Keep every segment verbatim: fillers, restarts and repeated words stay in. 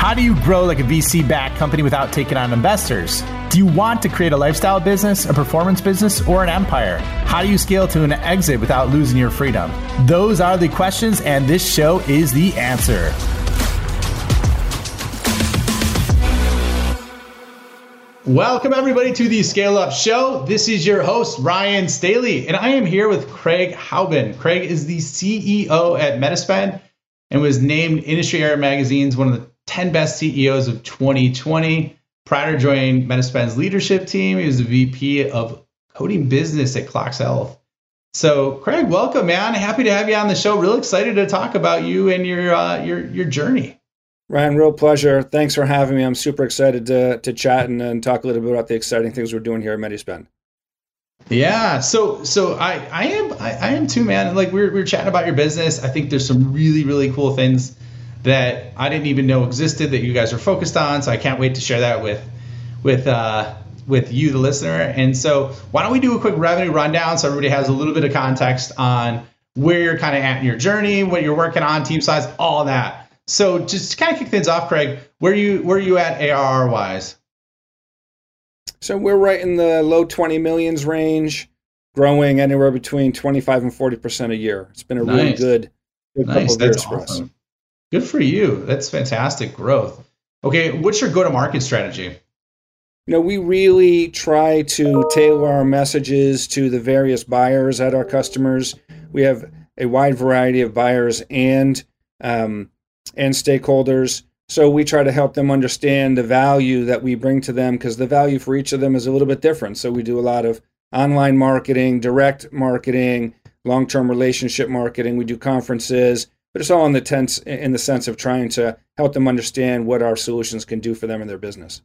How do you grow like a V C-backed company without taking on investors? Do you want to create a lifestyle business, a performance business, or an empire? How do you scale to an exit without losing your freedom? Those are the questions, and this show is the answer. Welcome, everybody, to the Scale Up Show. This is your host, Ryan Staley, and I am here with Craig Hauben. Craig is the C E O at MediSpend and was named Industry Era Magazine's one of the ten best C E Os of twenty twenty. Prior to joining MediSpend's leadership team, he was the V P of Coding Business at Clocks Health. So, Craig, welcome, man. Happy to have you on the show. Real excited to talk about you and your uh, your your journey. Ryan, real pleasure. Thanks for having me. I'm super excited to to chat and, and talk a little bit about the exciting things we're doing here at MediSpend. Yeah. So so I I am I, I am too, man. Like we we're, we we're chatting about your business. I think there's some really really cool things that I didn't even know existed that you guys are focused on. So I can't wait to share that with with uh, with you, the listener. And so why don't we do a quick revenue rundown so everybody has a little bit of context on where you're kind of at in your journey, what you're working on, team size, all that. So just to kind of kick things off, Craig, where you where are you at A R R wise? So we're right in the low twenty millions range, growing anywhere between twenty-five and forty percent a year. It's been a nice. really good, good nice. couple of That's years awesome. for us. Good for you. That's fantastic growth. Okay, what's your go-to-market strategy? You know, we really try to tailor our messages to the various buyers at our customers. We have a wide variety of buyers and um, and stakeholders. So we try to help them understand the value that we bring to them, because the value for each of them is a little bit different. So we do a lot of online marketing, direct marketing, long-term relationship marketing. We do conferences. But it's all in the tense, in the sense of trying to help them understand what our solutions can do for them in their business.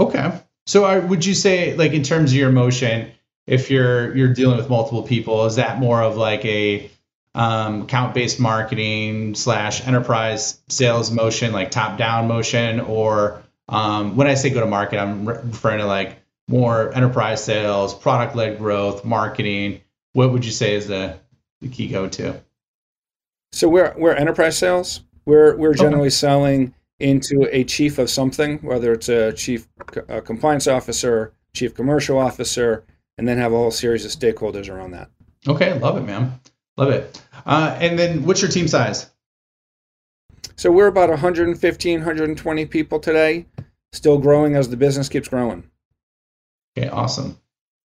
Okay. So I, would you say, like, in terms of your motion, if you're you're dealing with multiple people, is that more of like a um, account-based marketing slash enterprise sales motion, like top-down motion? Or um, when I say go-to-market, I'm referring to like more enterprise sales, product-led growth, marketing. What would you say is the, the key go-to? So we're we're enterprise sales. We're we're generally selling into a chief of something, whether it's a chief a compliance officer, chief commercial officer, and then have a whole series of stakeholders around that. Okay, love it, man, love it. Uh, and then, what's your team size? So we're about one fifteen, one twenty people today, still growing as the business keeps growing. Okay, awesome.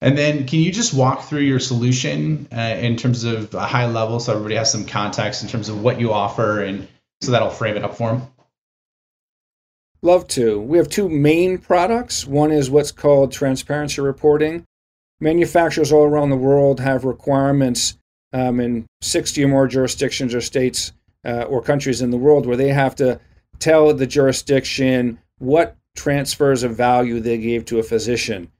And then can you just walk through your solution uh, in terms of a high level, so everybody has some context in terms of what you offer, and so that'll frame it up for them? Love to. We have two main products. One is what's called transparency reporting. Manufacturers all around the world have requirements um, in sixty or more jurisdictions or states uh, or countries in the world where they have to tell the jurisdiction what transfers of value they gave to a physician.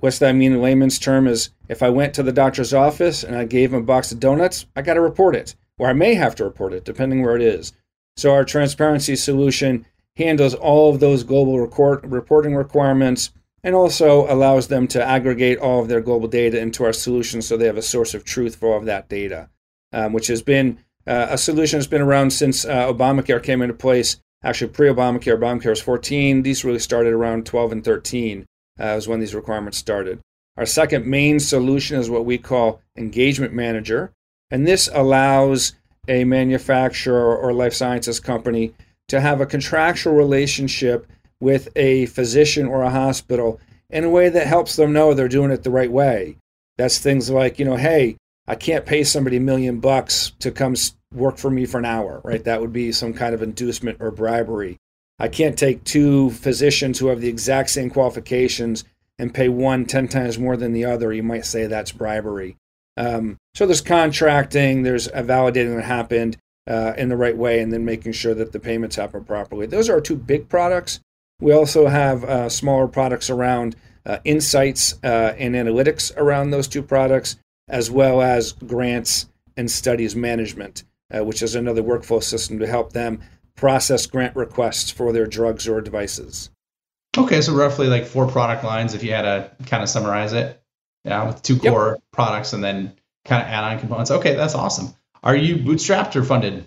What's that mean in layman's term is, if I went to the doctor's office and I gave him a box of donuts, I got to report it, or I may have to report it, depending where it is. So our transparency solution handles all of those global record, reporting requirements, and also allows them to aggregate all of their global data into our solution, so they have a source of truth for all of that data, um, which has been uh, a solution that's been around since uh, Obamacare came into place. Actually, pre-Obamacare, Obamacare was fourteen. These really started around twelve and thirteen. Uh, was when these requirements started. Our second main solution is what we call Engagement Manager. And this allows a manufacturer or life sciences company to have a contractual relationship with a physician or a hospital in a way that helps them know they're doing it the right way. That's things like, you know, hey, I can't pay somebody a million bucks to come work for me for an hour, right? That would be some kind of inducement or bribery. I can't take two physicians who have the exact same qualifications and pay one ten times more than the other. You might say that's bribery. Um, so there's contracting, there's a validating that happened uh, in the right way, and then making sure that the payments happen properly. Those are our two big products. We also have uh, smaller products around uh, insights uh, and analytics around those two products, as well as grants and studies management, uh, which is another workflow system to help them process grant requests for their drugs or devices. Okay, so roughly like four product lines, if you had to kind of summarize it, yeah, with two core yep. products and then kind of add-on components. Okay, that's awesome. Are you bootstrapped or funded?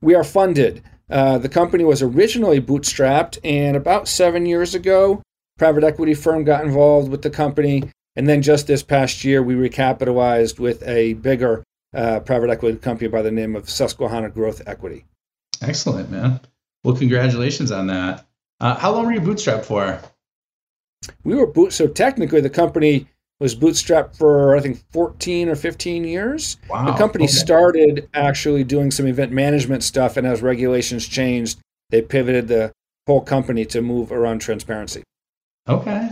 We are funded. Uh, the company was originally bootstrapped, and about seven years ago, private equity firm got involved with the company. And then just this past year, we recapitalized with a bigger uh, private equity company by the name of Susquehanna Growth Equity. Excellent, man. Well, congratulations on that. Uh, how long were you bootstrapped for? We were boot. So technically, the company was bootstrapped for, I think, fourteen or fifteen years. Wow. The company okay. started actually doing some event management stuff, and as regulations changed, they pivoted the whole company to move around transparency. Okay.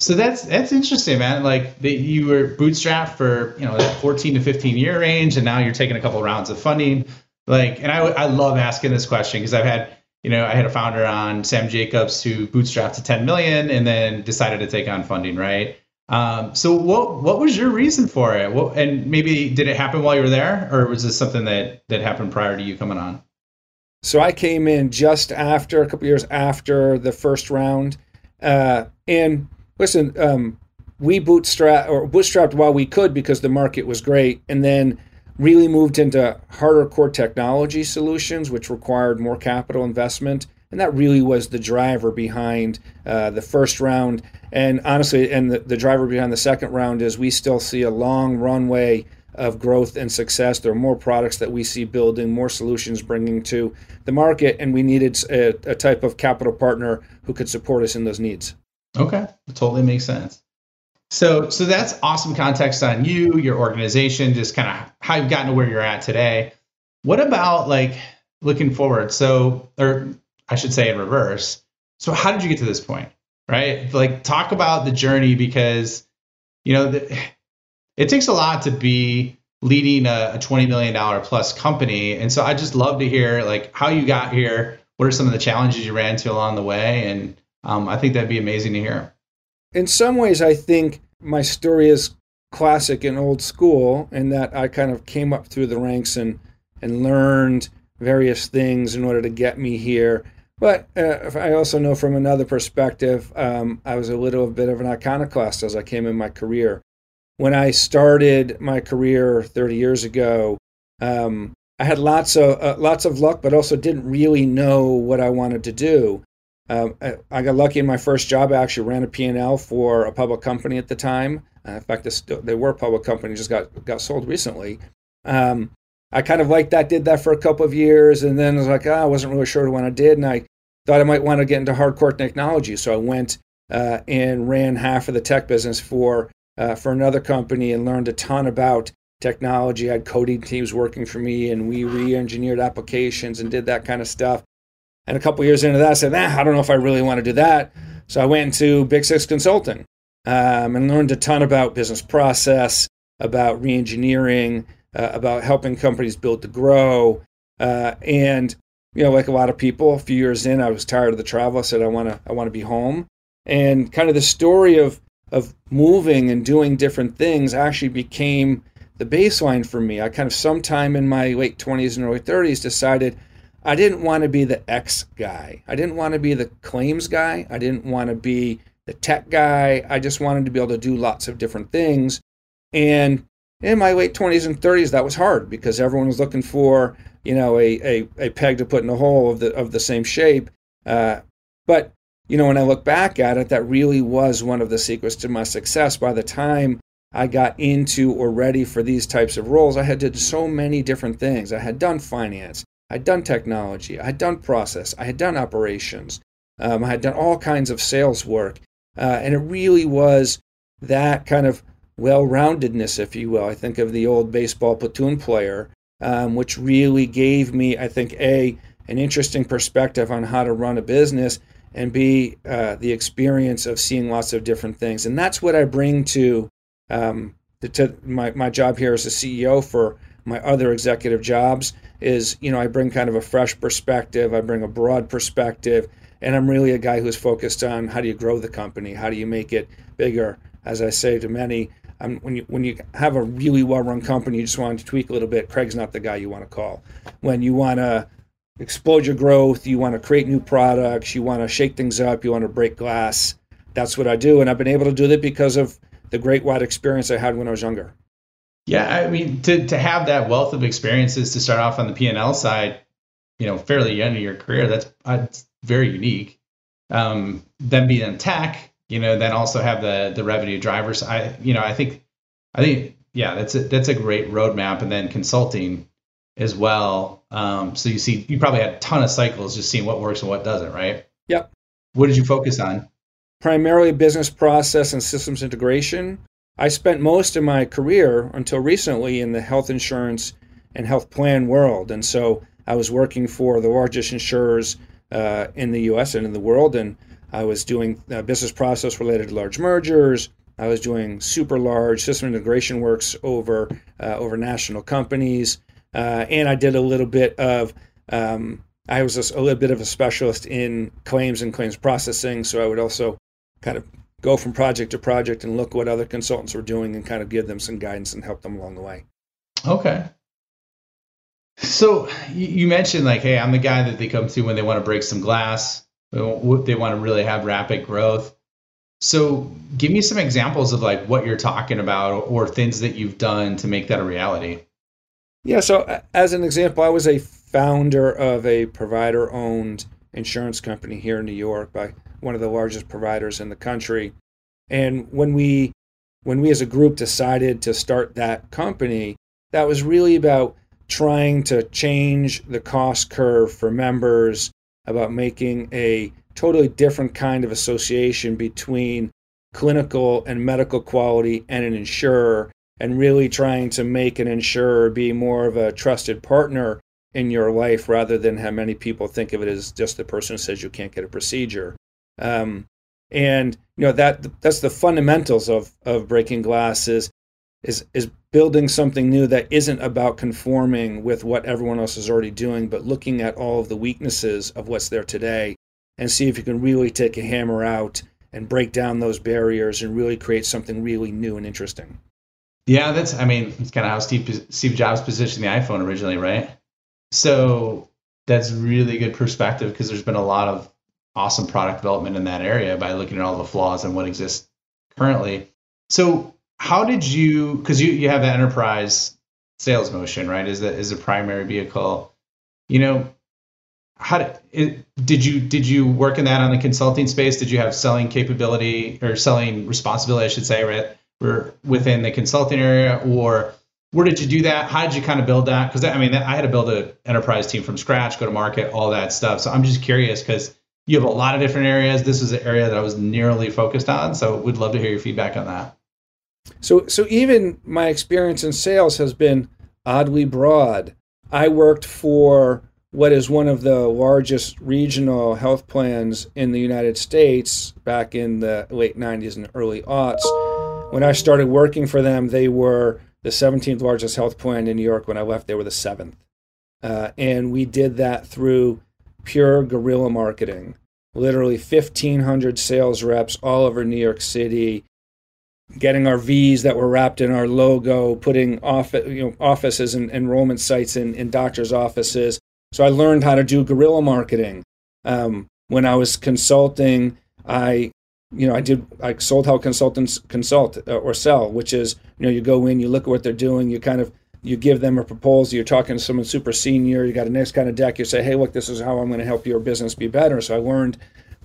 So that's that's interesting, man. Like the, you were bootstrapped for, you know, that fourteen to fifteen year range, and now you're taking a couple of rounds of funding. Like, and I I love asking this question because I've had, you know, I had a founder on, Sam Jacobs, who bootstrapped to ten million and then decided to take on funding, right? Um, so what what was your reason for it? What, and maybe did it happen while you were there, or was this something that that happened prior to you coming on? So I came in just after, a couple of years after the first round, uh, and. Listen, um, we bootstrapped or bootstrapped while we could because the market was great, and then really moved into harder core technology solutions, which required more capital investment. And that really was the driver behind uh, the first round. And honestly, and the, the driver behind the second round is we still see a long runway of growth and success. There are more products that we see building, more solutions bringing to the market, and we needed a, a type of capital partner who could support us in those needs. Okay, that totally makes sense. So, so that's awesome context on you, your organization, just kind of how you've gotten to where you're at today. What about like looking forward? So, or I should say in reverse. So, how did you get to this point, right? Like, talk about the journey, because you know the, it takes a lot to be leading a, a twenty million dollars plus company, and so I just love to hear like how you got here. What are some of the challenges you ran into along the way, and Um, I think that'd be amazing to hear. In some ways, I think my story is classic and old school in that I kind of came up through the ranks and, and learned various things in order to get me here. But uh, I also know from another perspective, um, I was a little bit of an iconoclast as I came in my career. When I started my career thirty years ago, um, I had lots of, uh, lots of luck, but also didn't really know what I wanted to do. Um, I, I got lucky in my first job. I actually ran a P and L for a public company at the time. Uh, in fact, this, they were a public company, just got, got sold recently. Um, I kind of liked that, did that for a couple of years, and then I was like, oh, I wasn't really sure what I did, and I thought I might want to get into hardcore technology. So I went uh, and ran half of the tech business for, uh, for another company and learned a ton about technology. I had coding teams working for me, and we re-engineered applications and did that kind of stuff. And a couple of years into that, I said, nah, I don't know if I really want to do that. So I went into Big Six Consulting um, and learned a ton about business process, about re-engineering, uh, about helping companies build to grow. Uh, and, you know, like a lot of people, a few years in, I was tired of the travel. I said, I want to I want to be home. And kind of the story of of moving and doing different things actually became the baseline for me. I kind of sometime in my late twenties and early thirties decided, I didn't want to be the X guy. I didn't want to be the claims guy. I didn't want to be the tech guy. I just wanted to be able to do lots of different things. And in my late twenties and thirties, that was hard because everyone was looking for, you know, a a, a peg to put in a hole of the of the same shape. Uh, but, you know, when I look back at it, that really was one of the secrets to my success. By the time I got into or ready for these types of roles, I had did so many different things. I had done finance. I'd done technology, I had done process, I had done operations, um, I had done all kinds of sales work. Uh, and it really was that kind of well-roundedness, if you will. I think of the old baseball platoon player, um, which really gave me, I think, A, an interesting perspective on how to run a business, and B, uh, the experience of seeing lots of different things. And that's what I bring to, um, to my, my job here as a C E O for my other executive jobs. Is, you know, I bring kind of a fresh perspective, I bring a broad perspective, and I'm really a guy who's focused on how do you grow the company, how do you make it bigger. As I say to many, um, when you when you have a really well-run company, you just want to tweak a little bit, Craig's not the guy you want to call. When you want to explode your growth, you want to create new products, you want to shake things up, you want to break glass, that's what I do. And I've been able to do that because of the great wide experience I had when I was younger. Yeah, I mean, to, to have that wealth of experiences to start off on the P and L side, you know, fairly young in your career, that's uh, very unique. Um, then being in tech, you know, then also have the the revenue drivers. I, you know, I think, I think, yeah, that's a, that's a great roadmap. And then consulting as well. Um, so you see, you probably had a ton of cycles just seeing what works and what doesn't, right? Yep. What did you focus on? Primarily business process and systems integration. I spent most of my career until recently in the health insurance and health plan world. And so I was working for the largest insurers uh, in the U S and in the world. And I was doing uh, business process related to large mergers. I was doing super large system integration works over uh, over national companies. Uh, and I did a little bit of, um, I was a, a little bit of a specialist in claims and claims processing. So I would also kind of go from project to project and look what other consultants were doing and kind of give them some guidance and help them along the way. Okay. So you mentioned like, hey, I'm the guy that they come to when they want to break some glass. They want to really have rapid growth. So give me some examples of like what you're talking about or things that you've done to make that a reality. Yeah. So as an example, I was a founder of a provider-owned insurance company here in New York by one of the largest providers in the country. And when we, when we as a group decided to start that company, that was really about trying to change the cost curve for members, about making a totally different kind of association between clinical and medical quality and an insurer, and really trying to make an insurer be more of a trusted partner in your life rather than how many people think of it as just the person who says you can't get a procedure. Um, and you know that that's the fundamentals of of breaking glass is is is building something new that isn't about conforming with what everyone else is already doing, but looking at all of the weaknesses of what's there today and see if you can really take a hammer out and break down those barriers and really create something really new and interesting. Yeah, that's, I mean, it's kind of how Steve, Steve Jobs positioned the iPhone originally, right? So that's really good perspective because there's been a lot of awesome product development in that area by looking at all the flaws and what exists currently. So how did you, because you, you have that enterprise sales motion, right? Is that is a primary vehicle? You know, how did it, did you did you work in that on the consulting space? Did you have selling capability or selling responsibility, I should say, right, for within the consulting area, or where did you do that? How did you kind of build that? Because I mean, that, I had to build an enterprise team from scratch, go to market, all that stuff. So I'm just curious because you have a lot of different areas. This is an area that I was narrowly focused on, so we'd love to hear your feedback on that. So so even my experience in sales has been oddly broad. I worked for what is one of the largest regional health plans in the United States back in the late nineties and early aughts. When I started working for them, they were the seventeenth largest health plan in New York. When I left, they were the seventh. Uh, and we did that through pure guerrilla marketing, literally fifteen hundred sales reps all over New York City, getting our V's that were wrapped in our logo, putting off, you know, offices and enrollment sites in, in doctors' offices. So I learned how to do guerrilla marketing. Um, when I was consulting, I, you know, I did, I sold how consultants consult or sell, which is, you know, you go in, you look at what they're doing, you kind of, you give them a proposal, you're talking to someone super senior, you got a next kind of deck, you say, hey, look, this is how I'm going to help your business be better. So I learned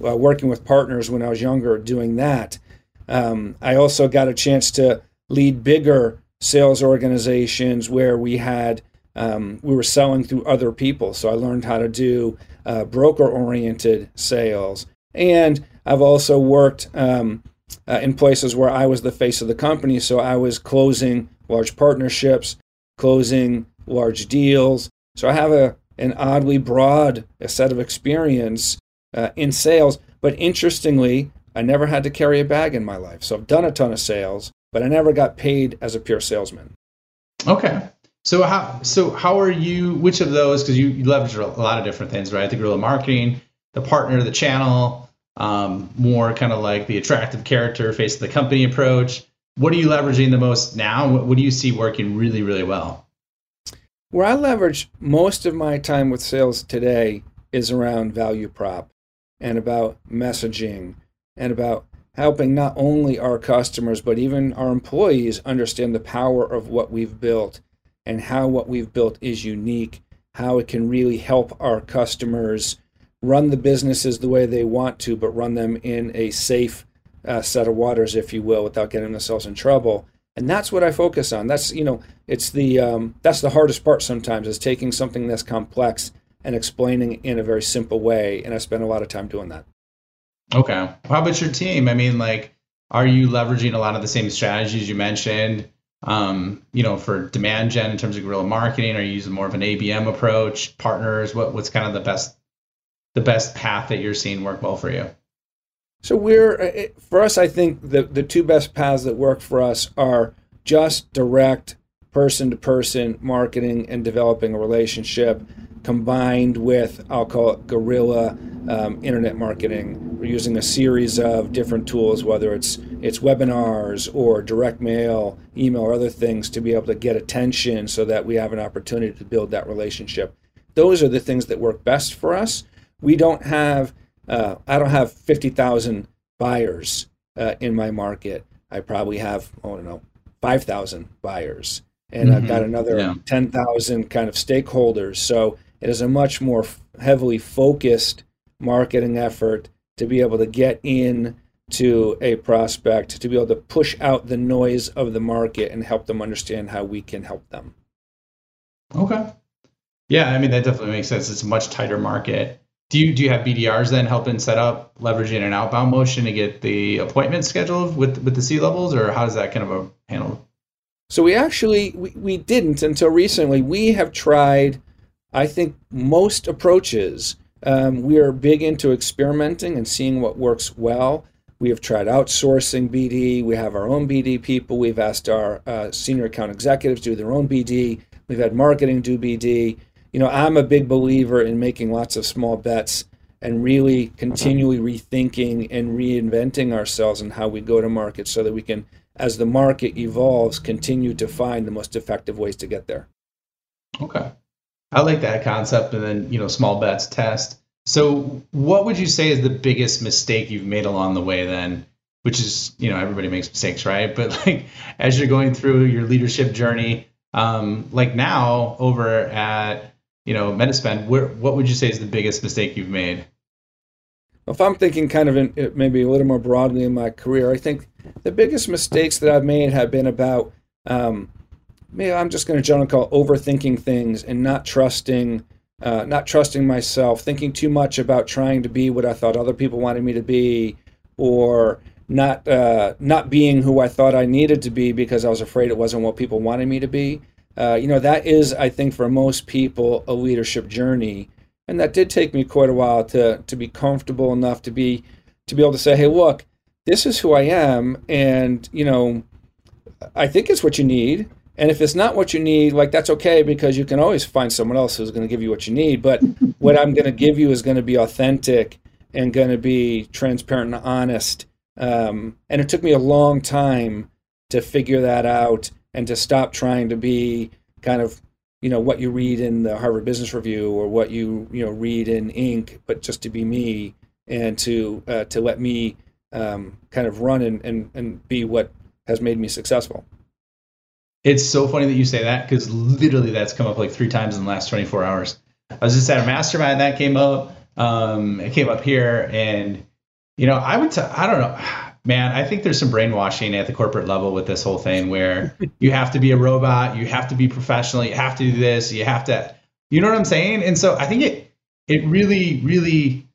uh, working with partners when I was younger doing that. Um, I also got a chance to lead bigger sales organizations where we had, um, we were selling through other people. So I learned how to do uh, broker-oriented sales. And I've also worked um, uh, in places where I was the face of the company. So I was closing large partnerships, closing large deals. So I have a, an oddly broad set of experience uh, in sales. But interestingly, I never had to carry a bag in my life. So I've done a ton of sales, but I never got paid as a pure salesman. Okay. So how so how are you, which of those, because you, you leverage a lot of different things, right? The guerrilla marketing, the partner, the channel, um, more kind of like the attractive character, face of the company approach. What are you leveraging the most now? What, what do you see working really, really well? Where I leverage most of my time with sales today is around value prop and about messaging, and about helping not only our customers, but even our employees understand the power of what we've built and how what we've built is unique, how it can really help our customers run the businesses the way they want to, but run them in a safe uh, set of waters, if you will, without getting themselves in trouble. And that's what I focus on. That's, you know, it's the, um, that's the hardest part sometimes, is taking something that's complex and explaining it in a very simple way. And I spend a lot of time doing that. Okay. How about your team? I mean, like, are you leveraging a lot of the same strategies you mentioned, um, you know, for demand gen in terms of guerrilla marketing? Are you using more of an A B M approach, partners? What, what's kind of the best, the best path that you're seeing work well for you? So we're, for us, I think the, the two best paths that work for us are just direct person-to-person marketing and developing a relationship, combined with, I'll call it guerrilla um, internet marketing. We're using a series of different tools, whether it's it's webinars or direct mail, email, or other things, to be able to get attention so that we have an opportunity to build that relationship. Those are the things that work best for us. We don't have Uh, I don't have fifty thousand buyers uh, in my market. I probably have, oh, I don't know, five thousand buyers. And mm-hmm. I've got another yeah. ten thousand kind of stakeholders. So it is a much more f- heavily focused marketing effort to be able to get in to a prospect, to be able to push out the noise of the market and help them understand how we can help them. Okay. Yeah, I mean, that definitely makes sense. It's a much tighter market. Do you do you have B D Rs then helping set up leveraging an outbound motion to get the appointment scheduled with with the C-levels, or how does that kind of handle? So we actually we, we didn't until recently. We have tried, I think, most approaches. Um, we are big into experimenting and seeing what works well. We have tried outsourcing B D. We have our own B D people. We've asked our uh, senior account executives do their own B D. We've had marketing do B D. You know, I'm a big believer in making lots of small bets and really continually rethinking and reinventing ourselves and how we go to market so that we can, as the market evolves, continue to find the most effective ways to get there. Okay. I like that concept. And then, you know, small bets test. So what would you say is the biggest mistake you've made along the way then, which is, you know, everybody makes mistakes, right? But like, as you're going through your leadership journey, um, like now over at, you know, MediSpend, where, what would you say is the biggest mistake you've made? If I'm thinking kind of in, maybe a little more broadly in my career, I think the biggest mistakes that I've made have been about, um, maybe I'm just going to generally call overthinking things and not trusting, uh, not trusting myself, thinking too much about trying to be what I thought other people wanted me to be, or not, uh, not being who I thought I needed to be because I was afraid it wasn't what people wanted me to be. Uh, you know, that is, I think, for most people, a leadership journey. And that did take me quite a while to to be comfortable enough to be to be able to say, hey, look, this is who I am. And, you know, I think it's what you need. And if it's not what you need, like, that's okay, because you can always find someone else who's going to give you what you need. But what I'm going to give you is going to be authentic and going to be transparent and honest. Um, and it took me a long time to figure that out, and to stop trying to be kind of, you know, what you read in the Harvard Business Review or what you, you know, read in Inc, but just to be me, and to uh, to let me um, kind of run and, and, and be what has made me successful. It's so funny that you say that, because literally that's come up like three times in the last twenty-four hours. I was just at a mastermind that came up. Um, it came up here, and, you know, I would, t- I don't know. Man, I think there's some brainwashing at the corporate level with this whole thing where you have to be a robot, you have to be professional, you have to do this, you have to, you know what I'm saying? And so I think it it really, really,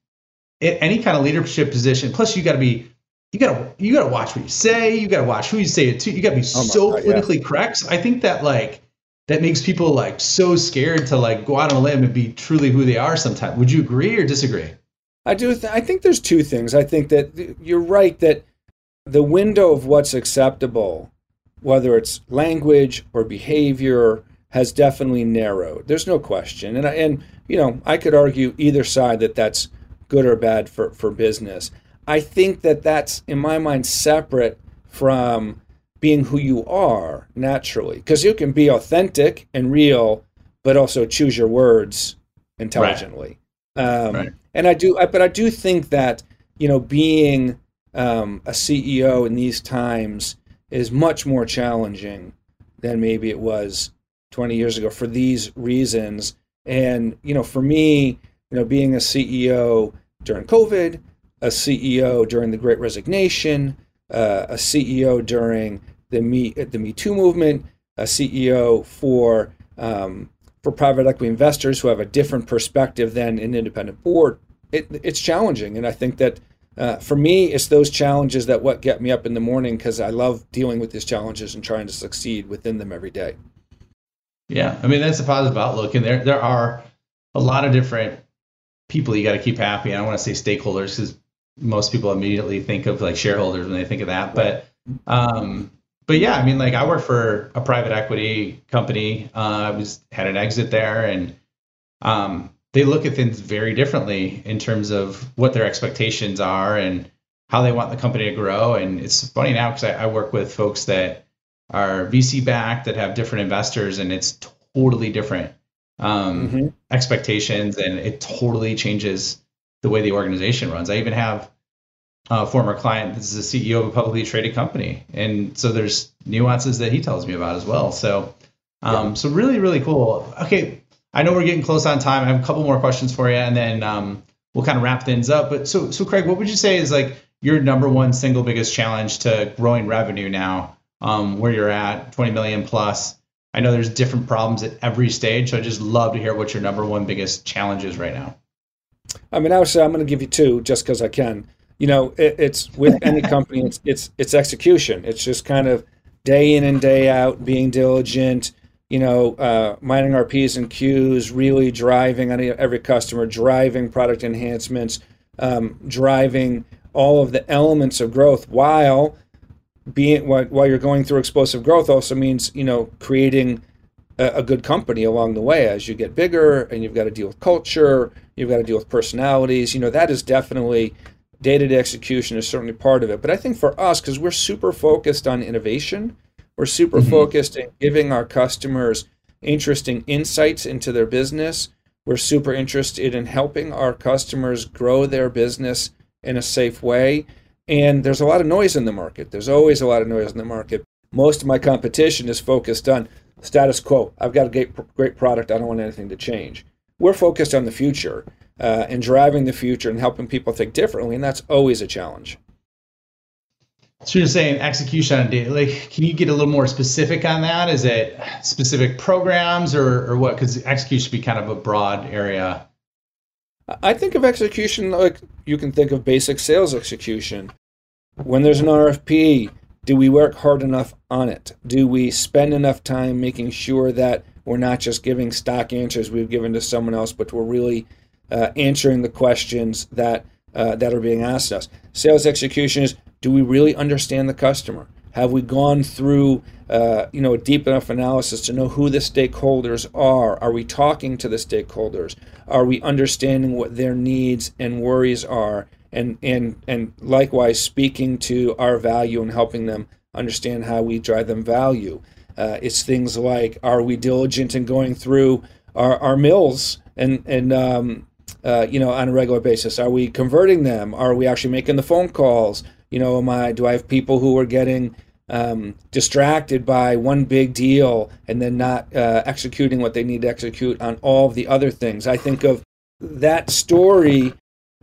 it, any kind of leadership position, plus you got to be, you got to you got to watch what you say, you got to watch who you say it to, you got to be oh so God, politically yeah. correct. So I think that like, that makes people like so scared to like go out on a limb and be truly who they are sometimes. Would you agree or disagree? I do. Th- I think there's two things. I think that you're right that the window of what's acceptable, whether it's language or behavior, has definitely narrowed. There's no question. And, and you know, I could argue either side that that's good or bad for, for business. I think that that's, in my mind, separate from being who you are naturally. Because you can be authentic and real, but also choose your words intelligently. Right. Um, right. And I do, I, but I do think that, you know, being Um, a C E O in these times is much more challenging than maybe it was twenty years ago for these reasons. And, you know, for me, you know, being a C E O during COVID, a C E O during the Great Resignation, uh, a C E O during the Me, the Me Too movement, a C E O for um, for private equity investors who have a different perspective than an independent board, it, it's challenging. And I think that uh, for me, it's those challenges that what get me up in the morning, because I love dealing with these challenges and trying to succeed within them every day. Yeah, I mean, that's a positive outlook. And there, there are a lot of different people you got to keep happy. And I want to say stakeholders, because most people immediately think of like shareholders when they think of that. But um, but yeah, I mean, like I work for a private equity company. Uh, I was had an exit there, and um, they look at things very differently in terms of what their expectations are and how they want the company to grow. And it's funny now because I, I work with folks that are V C backed that have different investors, and it's totally different um, mm-hmm. expectations, and it totally changes the way the organization runs. I even have a former client that's the C E O of a publicly traded company. And so there's nuances that he tells me about as well. So, um, yeah. so really, really cool. Okay. I know we're getting close on time. I have a couple more questions for you, and then um, we'll kind of wrap things up. But so, so Craig, what would you say is like your number one single biggest challenge to growing revenue now, um, where you're at twenty million plus? I know there's different problems at every stage. So I'd just love to hear what your number one biggest challenge is right now. I mean, I would say I'm going to give you two just because I can. You know, it, it's with any company, it's, it's it's execution. It's just kind of day in and day out, being diligent, you know, uh, mining our P's and Q's, really driving on every customer, driving product enhancements, um, driving all of the elements of growth while being while, while you're going through explosive growth. Also means, you know, creating a good company along the way as you get bigger, and you've got to deal with culture, you've got to deal with personalities. You know, that is definitely day-to-day execution is certainly part of it. But I think for us, because we're super focused on innovation, we're super mm-hmm. focused on giving our customers interesting insights into their business. We're super interested in helping our customers grow their business in a safe way. And there's a lot of noise in the market. There's always a lot of noise in the market. Most of my competition is focused on status quo. I've got a great, great product. I don't want anything to change. We're focused on the future uh, and driving the future and helping people think differently. And that's always a challenge. So you're saying execution on daily. Like, can you get a little more specific on that? Is it specific programs or, or what? Because execution should be kind of a broad area. I think of execution like you can think of basic sales execution. When there's an R F P, do we work hard enough on it? Do we spend enough time making sure that we're not just giving stock answers we've given to someone else, but we're really uh, answering the questions that uh, that are being asked us? Sales execution is, do we really understand the customer? Have we gone through uh, you know, a deep enough analysis to know who the stakeholders are? Are we talking to the stakeholders? Are we understanding what their needs and worries are? And, and and likewise, speaking to our value and helping them understand how we drive them value. Uh, it's things like, are we diligent in going through our, our mills and, and um, uh, you know, on a regular basis? Are we converting them? Are we actually making the phone calls? You know, am I, do I have people who are getting um, distracted by one big deal and then not uh, executing what they need to execute on all of the other things? I think of that story.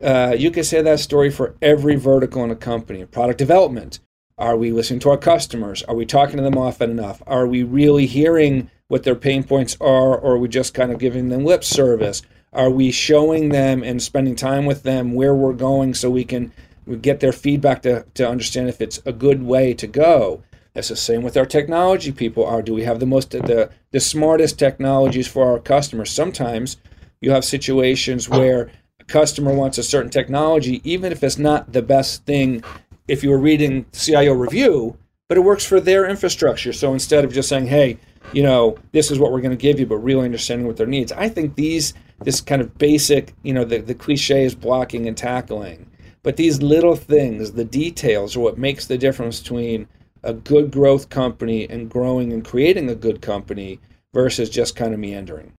Uh, you could say that story for every vertical in a company. Product development. Are we listening to our customers? Are we talking to them often enough? Are we really hearing what their pain points are, or are we just kind of giving them lip service? Are we showing them and spending time with them where we're going so we can get their feedback to, to understand if it's a good way to go? That's the same with our technology people. Are, do we have the most the, the smartest technologies for our customers? Sometimes you have situations where customer wants a certain technology, even if it's not the best thing if you were reading C I O review, but it works for their infrastructure. So instead of just saying, hey, you know, this is what we're going to give you, but really understanding what their needs. I think these, this kind of basic, you know, the, the cliche is blocking and tackling, but these little things, the details are what makes the difference between a good growth company and growing and creating a good company versus just kind of meandering.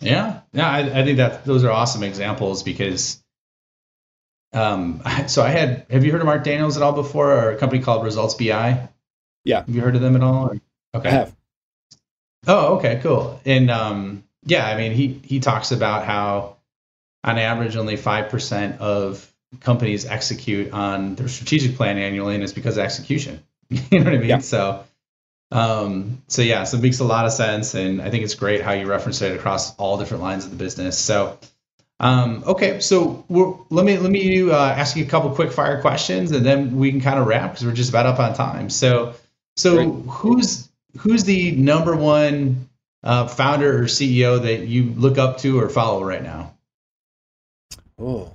Yeah, yeah, I, I think that those are awesome examples because, um, so I had, have you heard of Mark Daniels at all before, or a company called Results B I? Yeah. Have you heard of them at all? Or, okay. I have. Oh, okay, cool. And um, yeah, I mean, he he talks about how on average only five percent of companies execute on their strategic plan annually, and it's because of execution. You know what I mean? Yeah. So, um, so yeah, so it makes a lot of sense. And I think it's great how you reference it across all different lines of the business. So, um, okay, so we're, let me, let me uh, ask you a couple quick fire questions, and then we can kind of wrap because we're just about up on time. So, so great. who's, who's the number one uh, founder or C E O that you look up to or follow right now? Oh,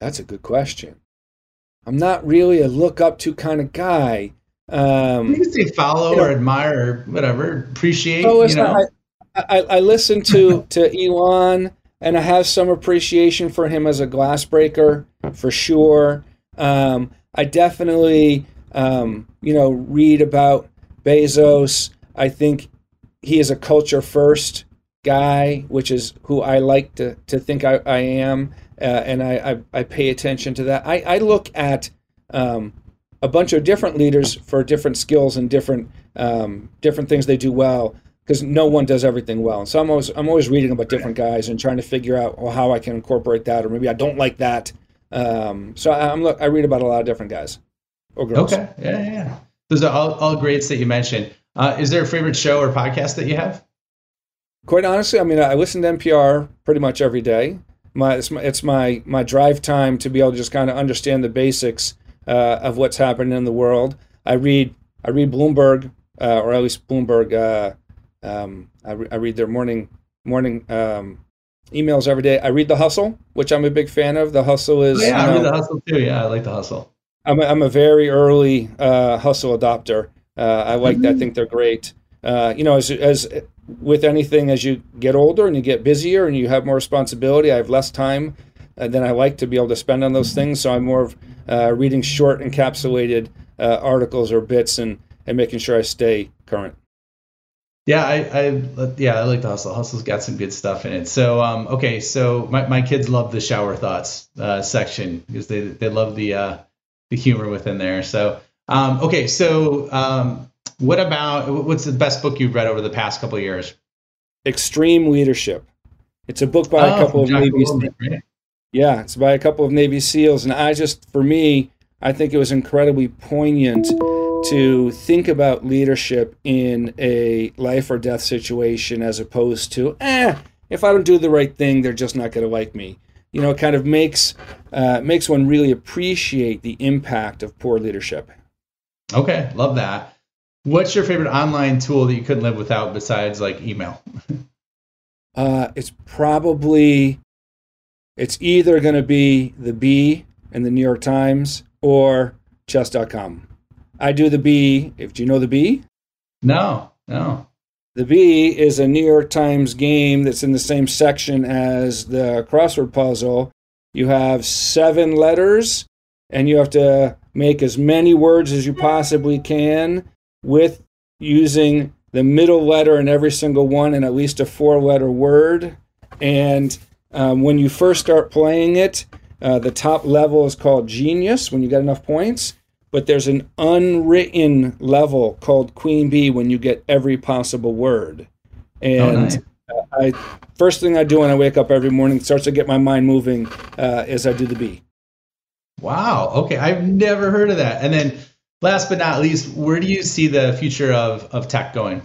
that's a good question. I'm not really a look up to kind of guy. Um, you can say follow you know, or admire, or whatever, appreciate. Oh, you know. I, I, I listen to, to Elon, and I have some appreciation for him as a glass breaker, for sure. Um, I definitely, um, you know, read about Bezos. I think he is a culture first guy, which is who I like to, to think I, I am. Uh, and I, I, I pay attention to that. I, I look at um, a bunch of different leaders for different skills and different um, different things they do well, because no one does everything well. And so I'm always I'm always reading about different guys and trying to figure out well, how I can incorporate that, or maybe I don't like that. Um, so I, I'm look I read about a lot of different guys or girls. Okay, yeah, yeah. Those are all all greats that you mentioned. Uh, is there a favorite show or podcast that you have? Quite honestly, I mean, I listen to N P R pretty much every day. My, it's my, it's my, my drive time to be able to just kind of understand the basics uh, of what's happening in the world. I read I read Bloomberg, uh, or at least Bloomberg. Uh, um, I, re- I read their morning morning um, emails every day. I read The Hustle, which I'm a big fan of. The Hustle is yeah, I read The Hustle too. Yeah, I like The Hustle. I'm a, I'm a very early uh, Hustle adopter. Uh, I like mm-hmm. that. I think they're great. Uh, you know, as as with anything, as you get older and you get busier and you have more responsibility, I have less time uh, than I like to be able to spend on those things. So I'm more of uh, reading short encapsulated uh, articles or bits and, and making sure I stay current. Yeah, I, I yeah I like The Hustle. Hustle's got some good stuff in it. So um, okay, so my, my kids love the shower thoughts uh, section because they they love the uh, the humor within there. So um, okay, so. Um, What about, what's the best book you've read over the past couple of years? Extreme Leadership. It's a book by oh, a couple of Navy Seals. Yeah, it's by a couple of Navy SEALs. And I just, for me, I think it was incredibly poignant to think about leadership in a life or death situation as opposed to, eh, if I don't do the right thing, they're just not going to like me. You know, it kind of makes, uh, makes one really appreciate the impact of poor leadership. Okay, love that. What's your favorite online tool that you couldn't live without besides like email? uh, it's probably, it's either going to be the Bee and the New York Times or chess dot com. I do the Bee. If do you know the Bee? No, no. The Bee is a New York Times game that's in the same section as the crossword puzzle. You have seven letters and you have to make as many words as you possibly can, with using the middle letter in every single one and at least a four-letter word. And um, when you first start playing it, uh, the top level is called Genius when you get enough points, but there's an unwritten level called Queen Bee when you get every possible word. And oh, nice. I, first thing I do when I wake up every morning, starts to get my mind moving, uh, is I do the Bee. Wow, okay, I've never heard of that. And then last but not least, where do you see the future of, of tech going?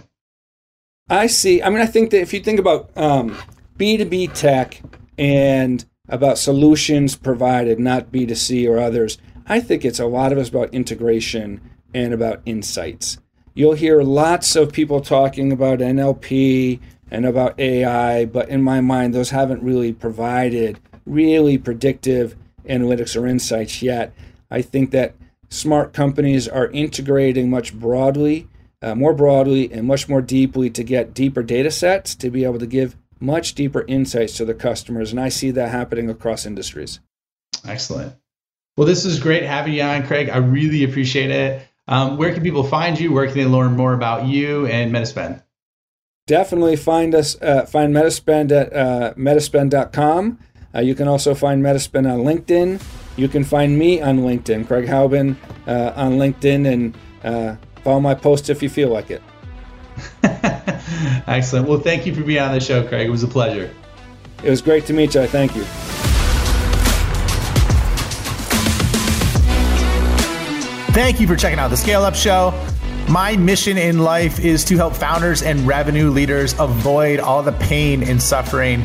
I see. I mean, I think that if you think about um, B two B tech and about solutions provided, not B two C or others, I think it's a lot of us about integration and about insights. You'll hear lots of people talking about N L P and about A I, but in my mind, those haven't really provided really predictive analytics or insights yet. I think that smart companies are integrating much broadly, uh, more broadly and much more deeply to get deeper data sets to be able to give much deeper insights to their customers. And I see that happening across industries. Excellent. Well, this is great having you on, Craig. I really appreciate it. Um, where can people find you? Where can they learn more about you and MediSpend? Definitely find us, uh, find MediSpend at uh, medispend dot com. Uh, you can also find MediSpend on LinkedIn. You can find me on LinkedIn, Craig Hauben, uh, on LinkedIn, and uh, follow my posts if you feel like it. Excellent. Well, thank you for being on the show, Craig. It was a pleasure. It was great to meet you. Thank you. Thank you for checking out The Scale Up Show. My mission in life is to help founders and revenue leaders avoid all the pain and suffering